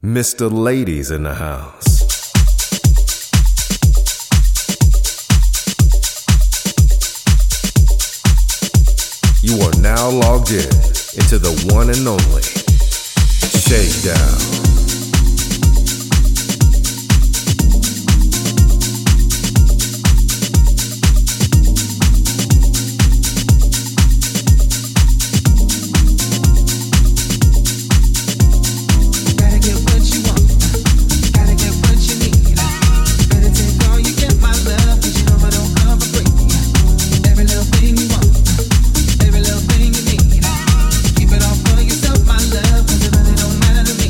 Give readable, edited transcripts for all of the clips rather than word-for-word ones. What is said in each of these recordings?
Mr. Ladies in the house. You are now logged in into the one and only Shakedown. Gotta get what you want, gotta get what you need. Better take all you get, my love, 'cause you know I don't come for free. Every little thing you want. Every little thing you need, keep it all for yourself, my love, 'cause it really don't matter to me.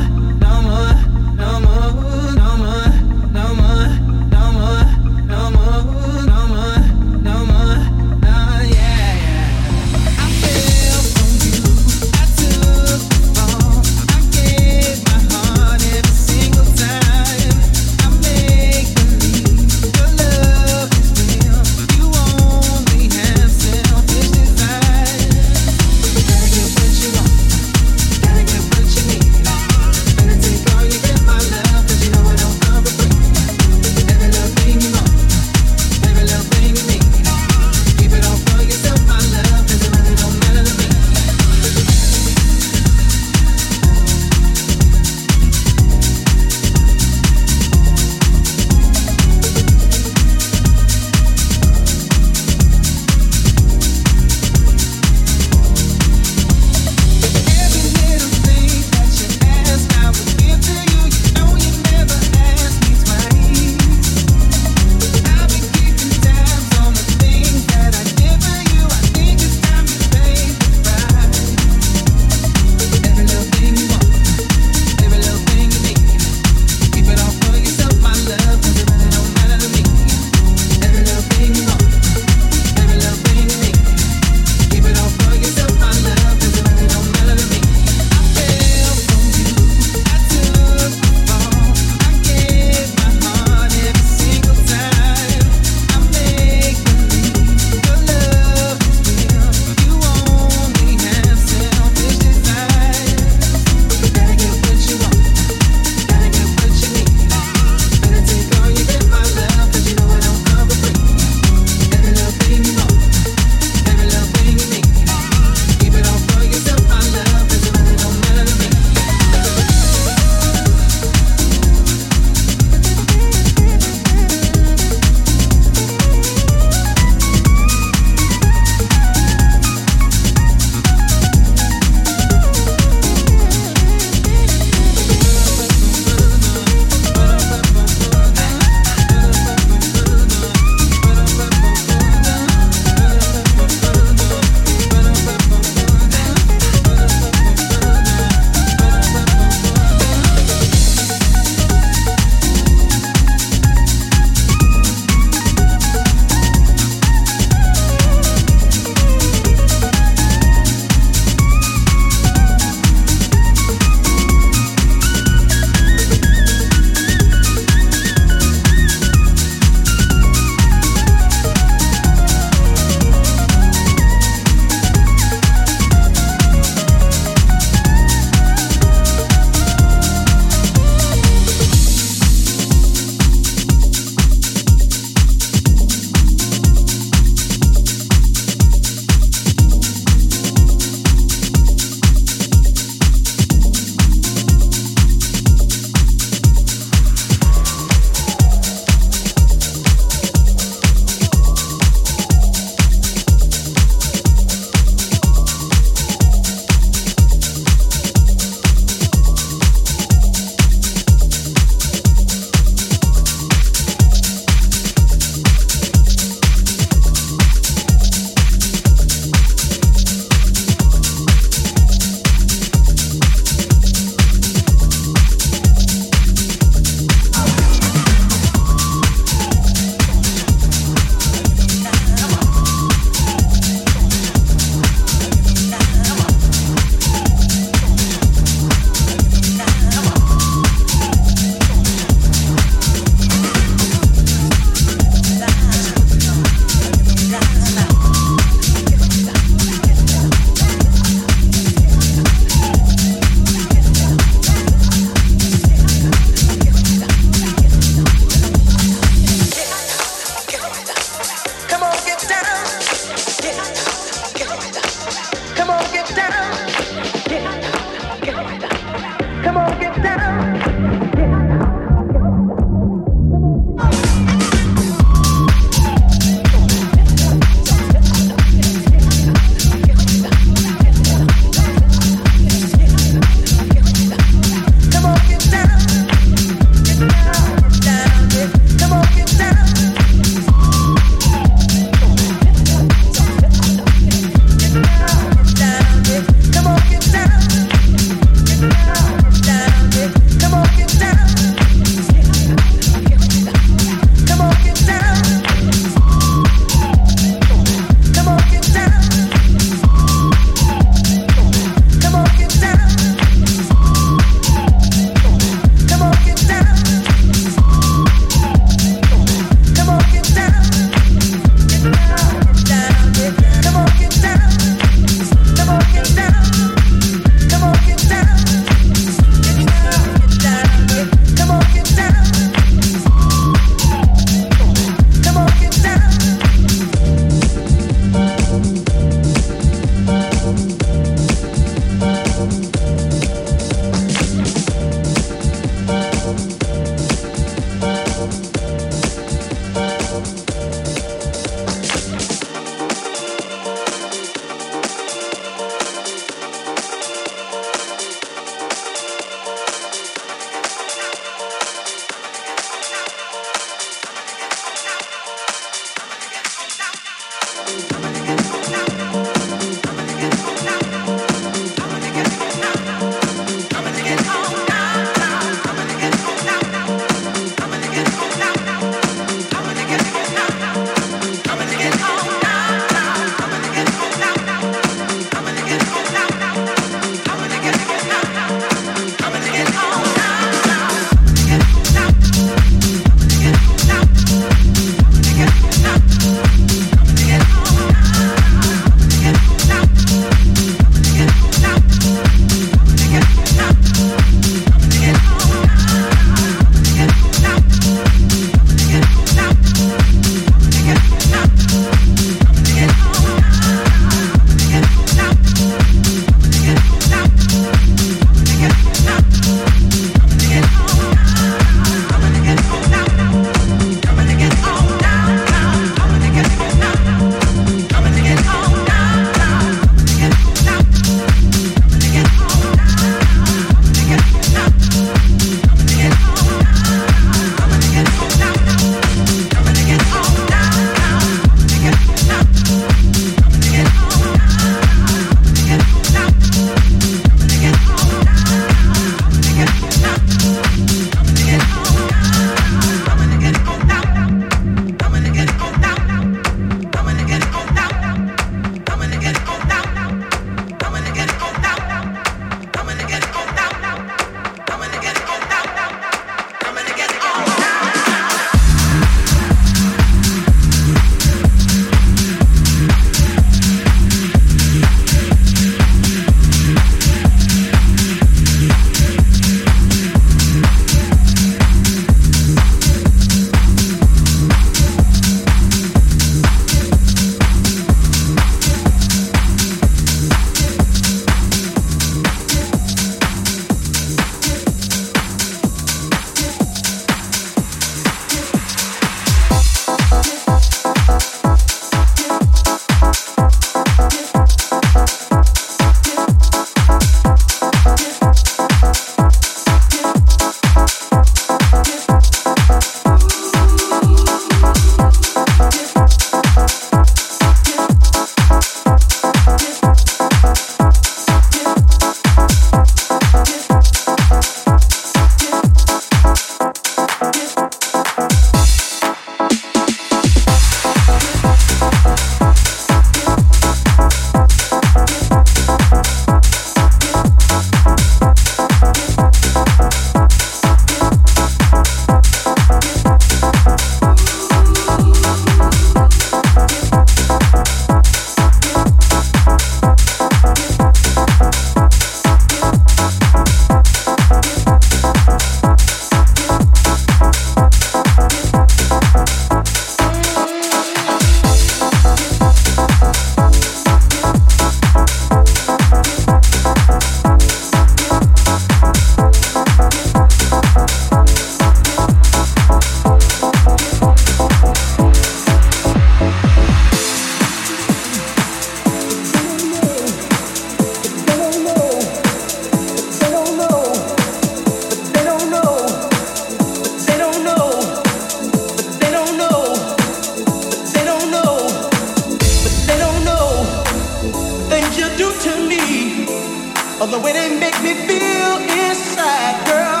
of the way they make me feel inside, girl.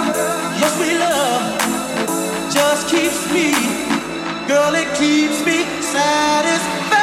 Yes, we love just keeps me, girl, it keeps me satisfied.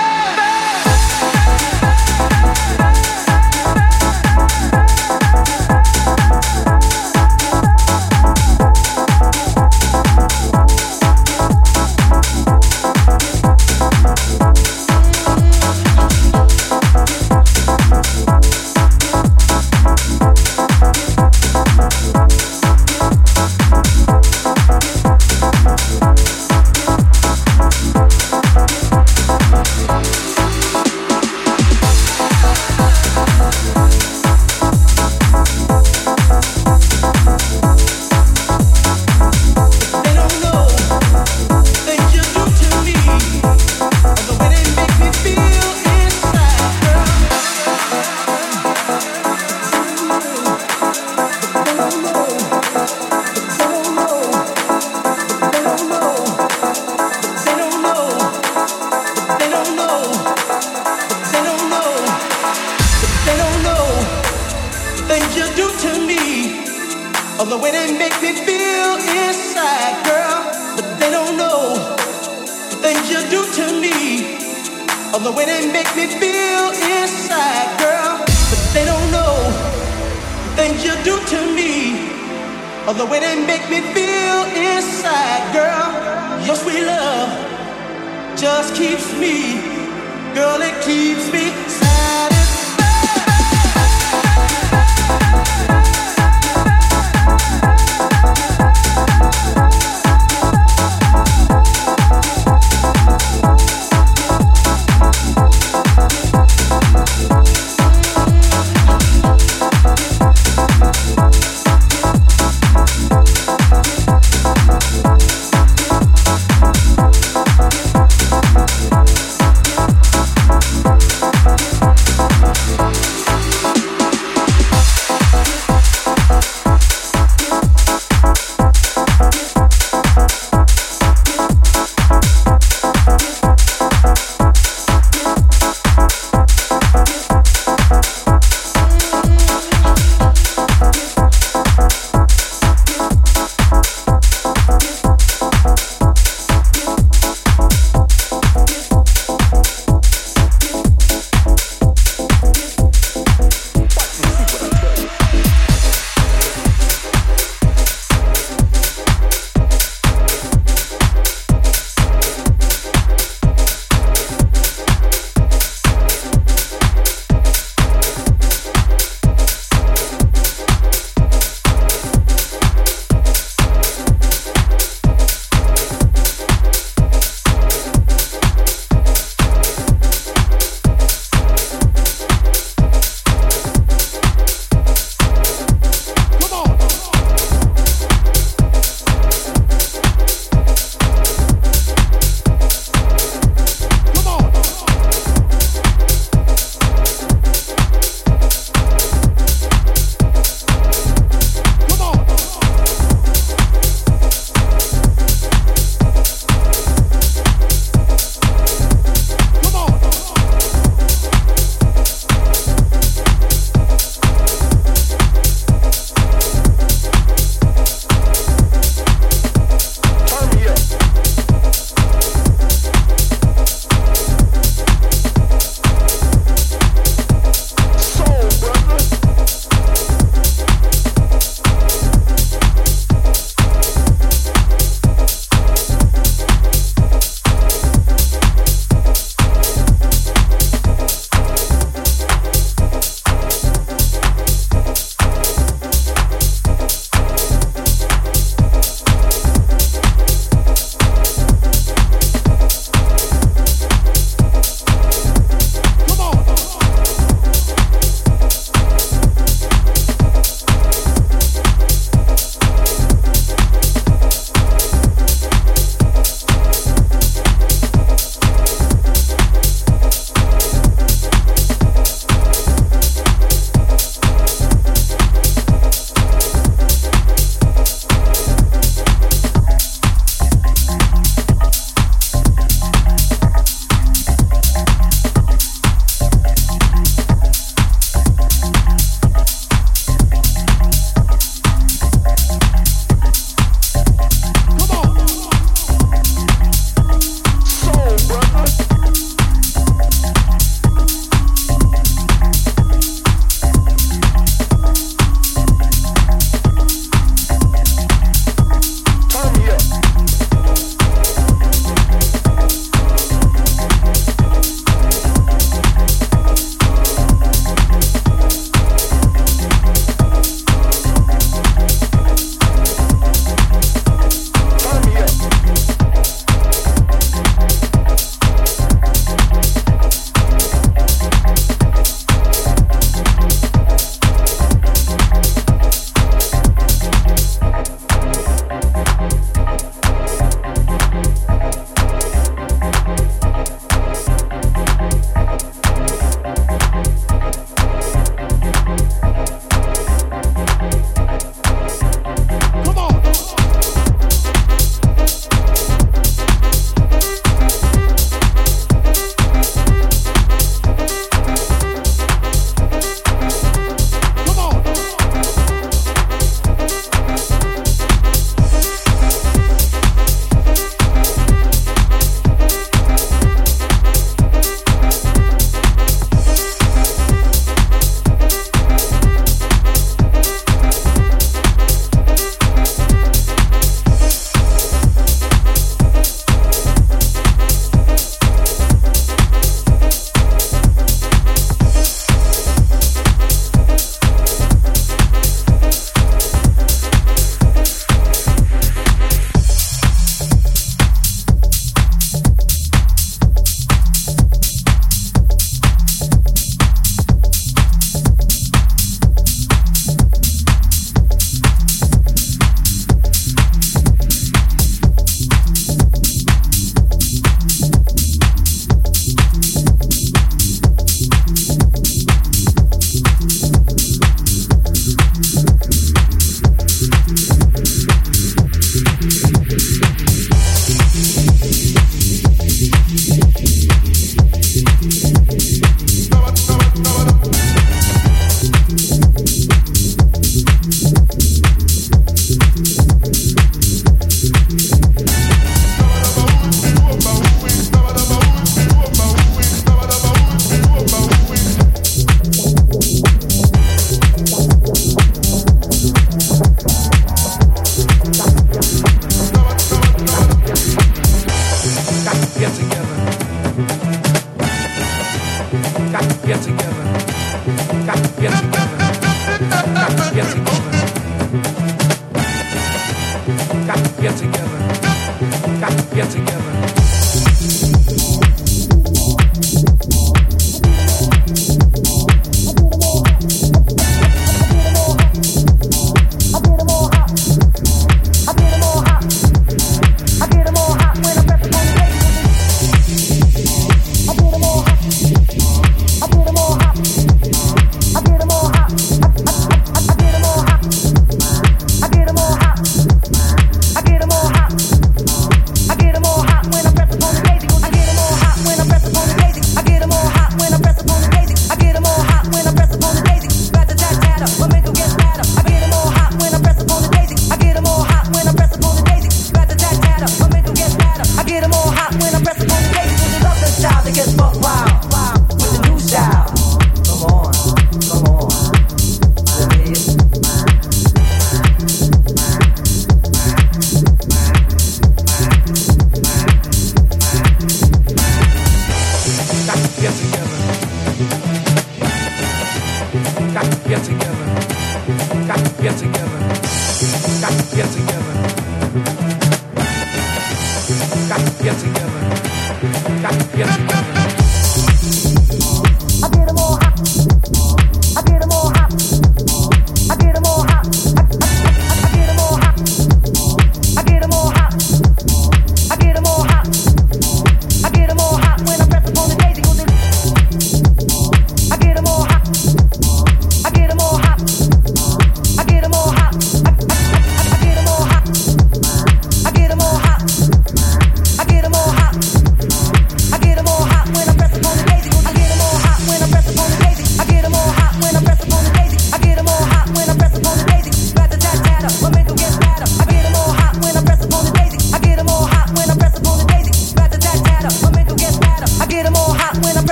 together. Got to get together. Got to get together. Got to get together. Got to get together. Got to get together.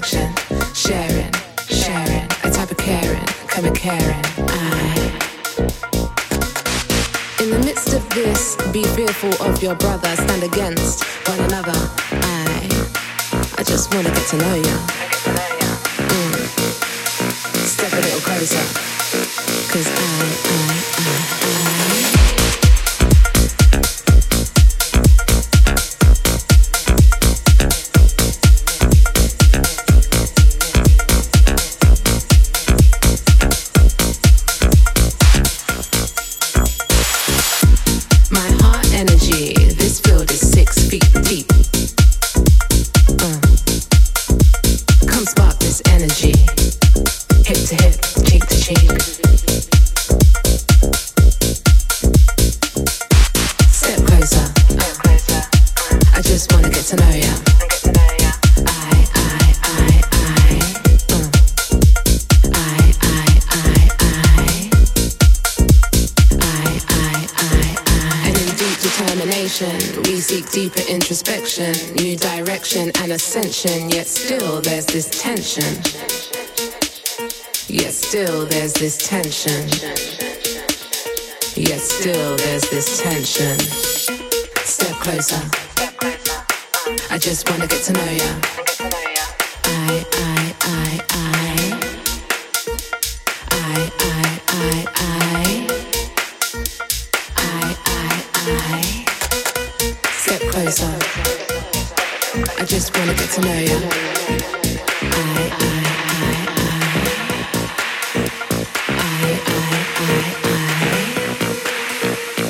connection, sharing, sharing, a type of caring, coming caring. In the midst of this, be fearful of your brother, stand against one another. I just wanna get to know you. Step a little closer, 'cause I. Deeper introspection, new direction and ascension, yet still there's this tension. Yet still there's this tension. Yet still there's this tension. Step closer. I just wanna get to know ya. I just wanna get to know you. Step closer.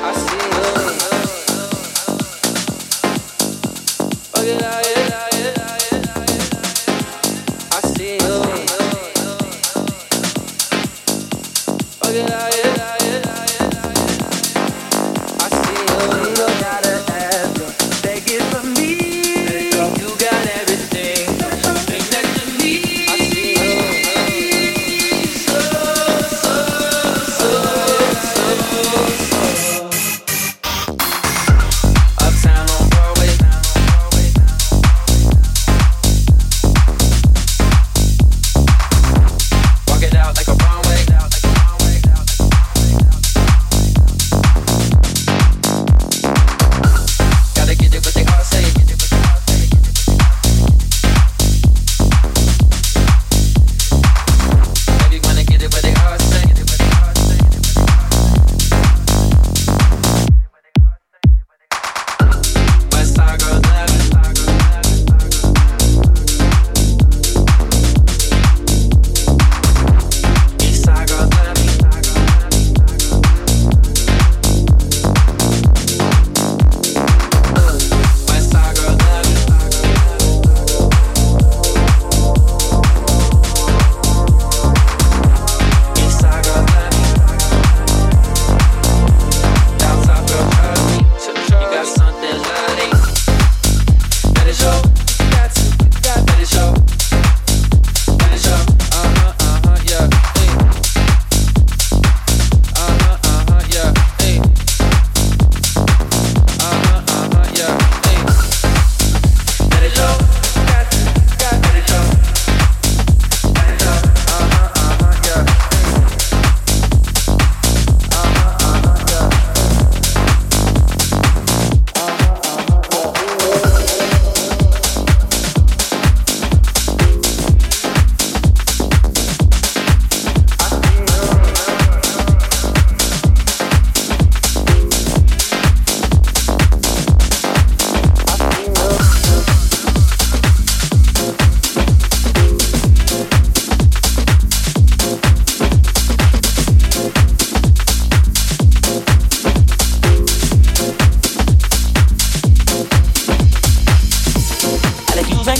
I see.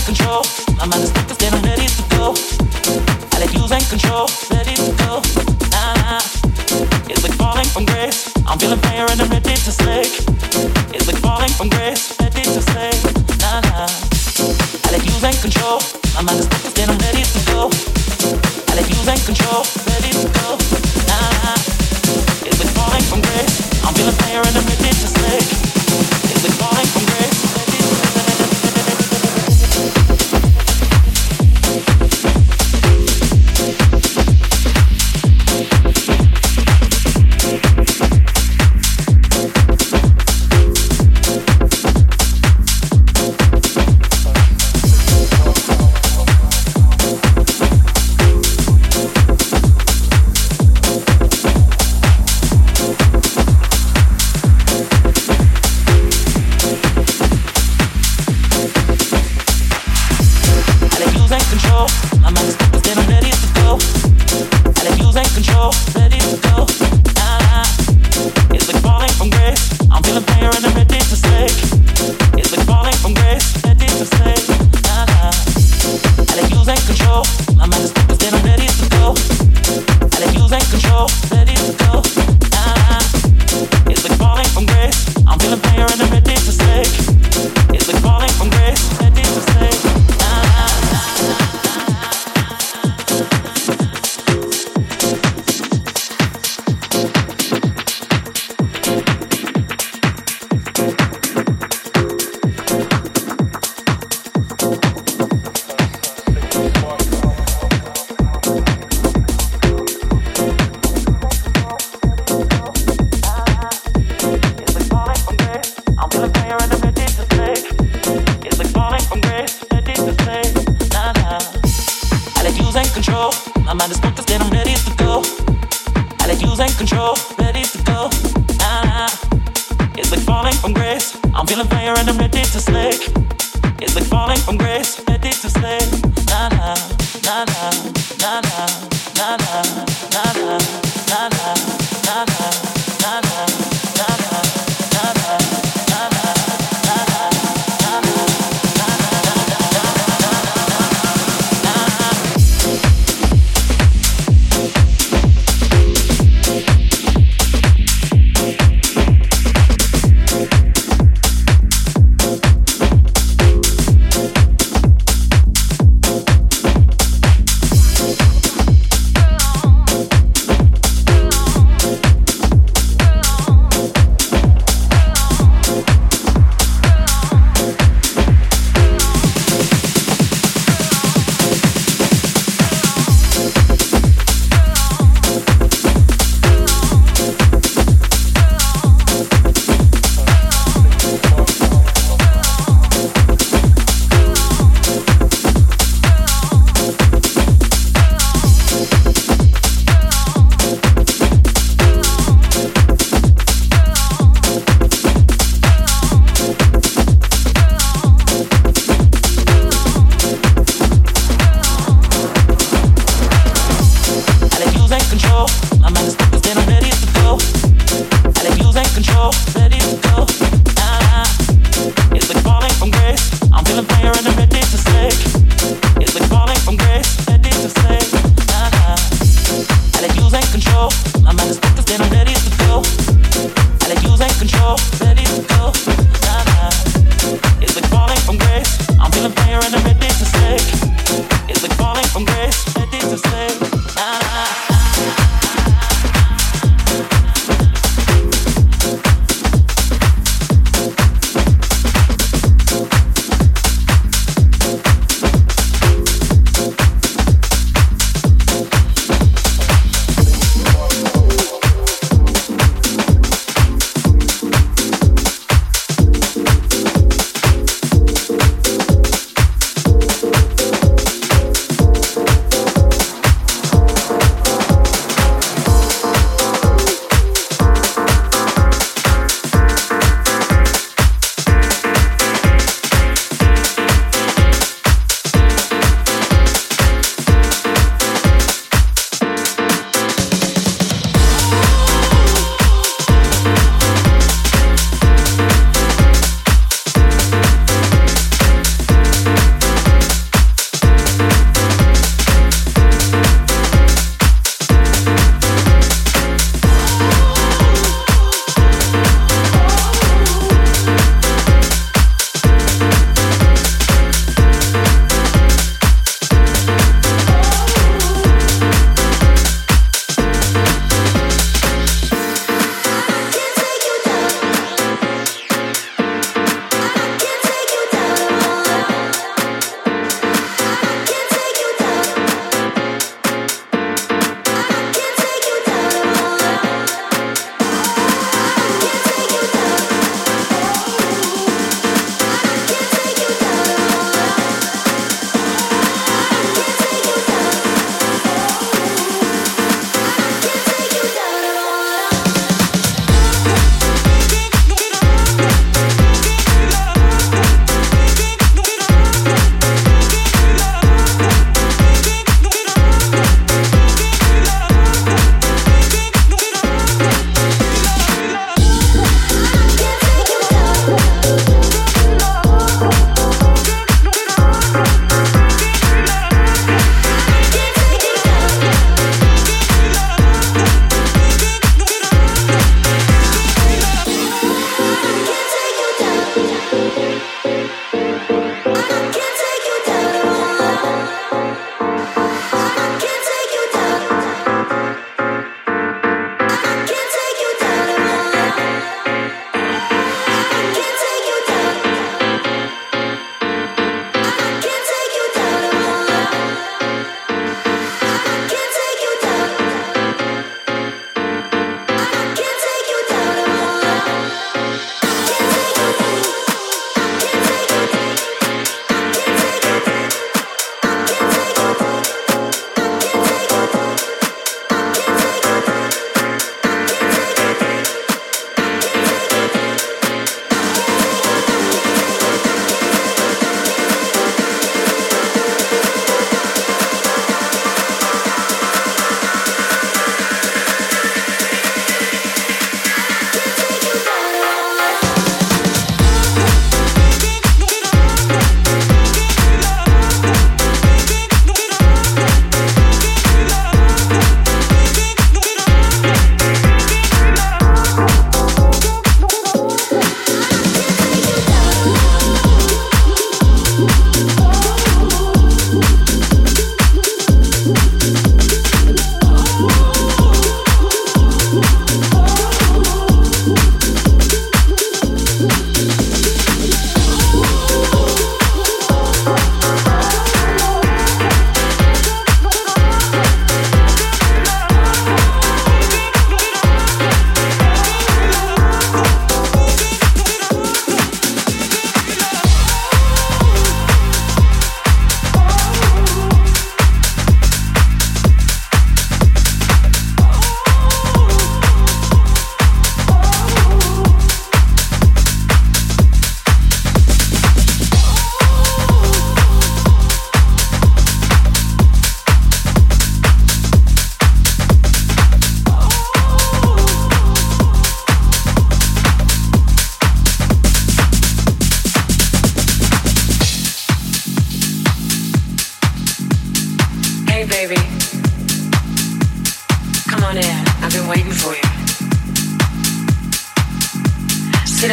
control. My mind is focused and I'm ready to go. I let you in control, ready to go. Nah. It's like falling from grace. I'm feeling fire and I'm ready to slay. It's like falling from grace, ready to slay. Nah. I let you in control. My mind is focused and I'm ready to go. I let you in control, ready to go. Nah. It's like falling from grace. I'm feeling fire and I'm ready to slay. It's like falling from grace.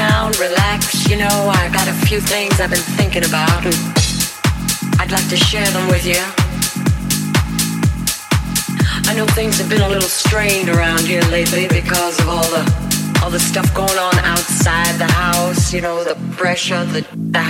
down, relax. You know, I got a few things I've been thinking about, and I'd like to share them with you. I know things have been a little strained around here lately because of all the stuff going on outside the house. You know, the pressure, the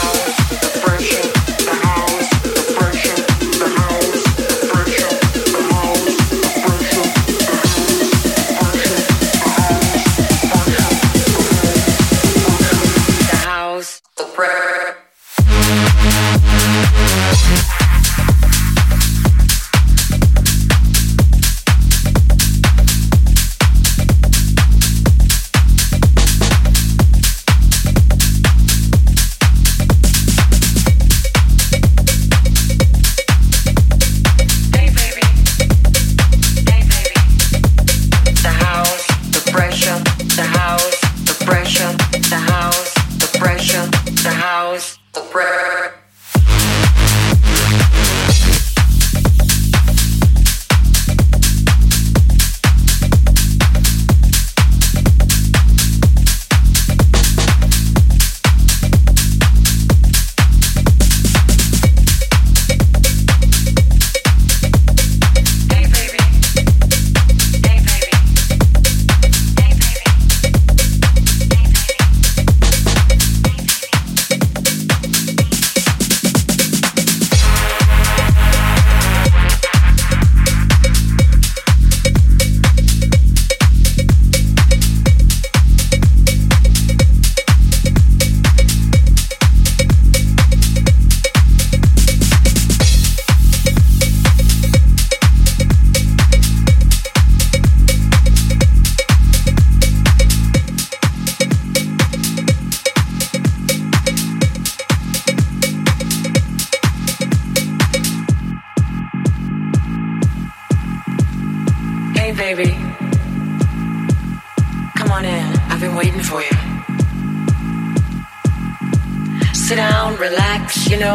house, the pressure, the house, the pressure, the house, the pressure, the house, the pressure, the house, the house, the pressure.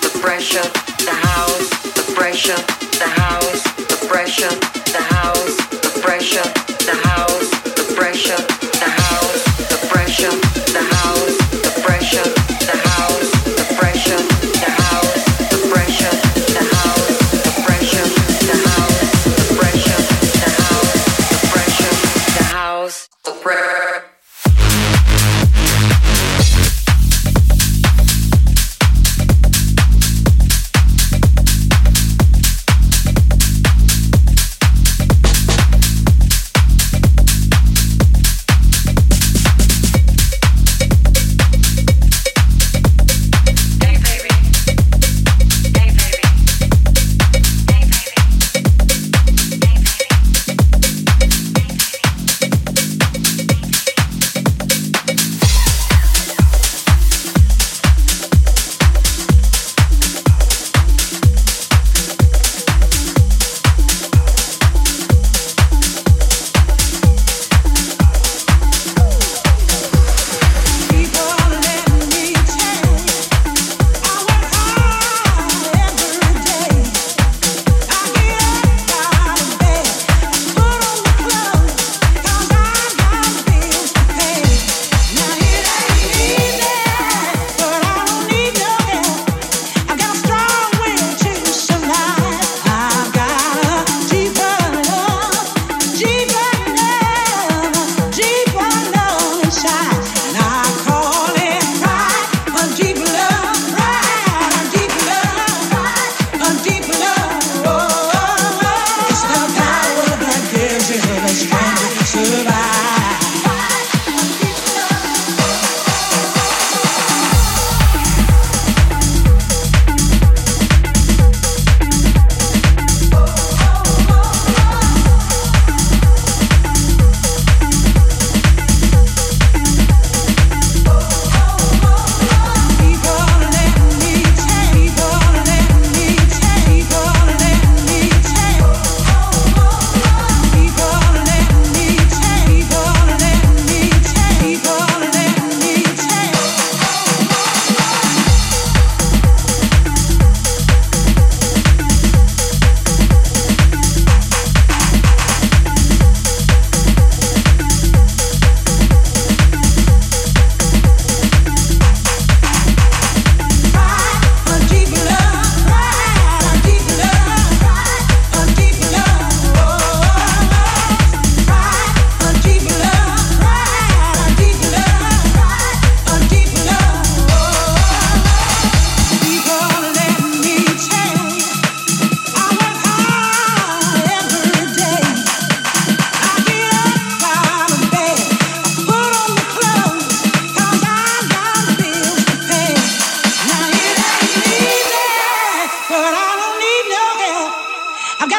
the pressure, the house, the pressure, the house, the pressure, the house, pressure, the house, the pressure, the house, the pressure, the house, the pressure, the house, the pressure, the house, the pressure, the house, the pressure, the house, the pressure, the house, the pressure, the house, the pressure.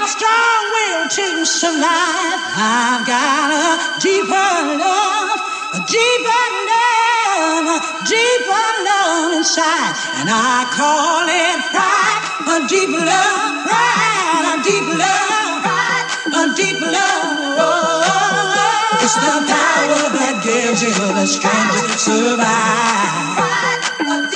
strong will to survive. I've got a deeper love inside, and I call it pride. A deeper love, pride. A deeper love, pride. A deeper love. Oh, it's the power that gives you the strength to survive. Pride.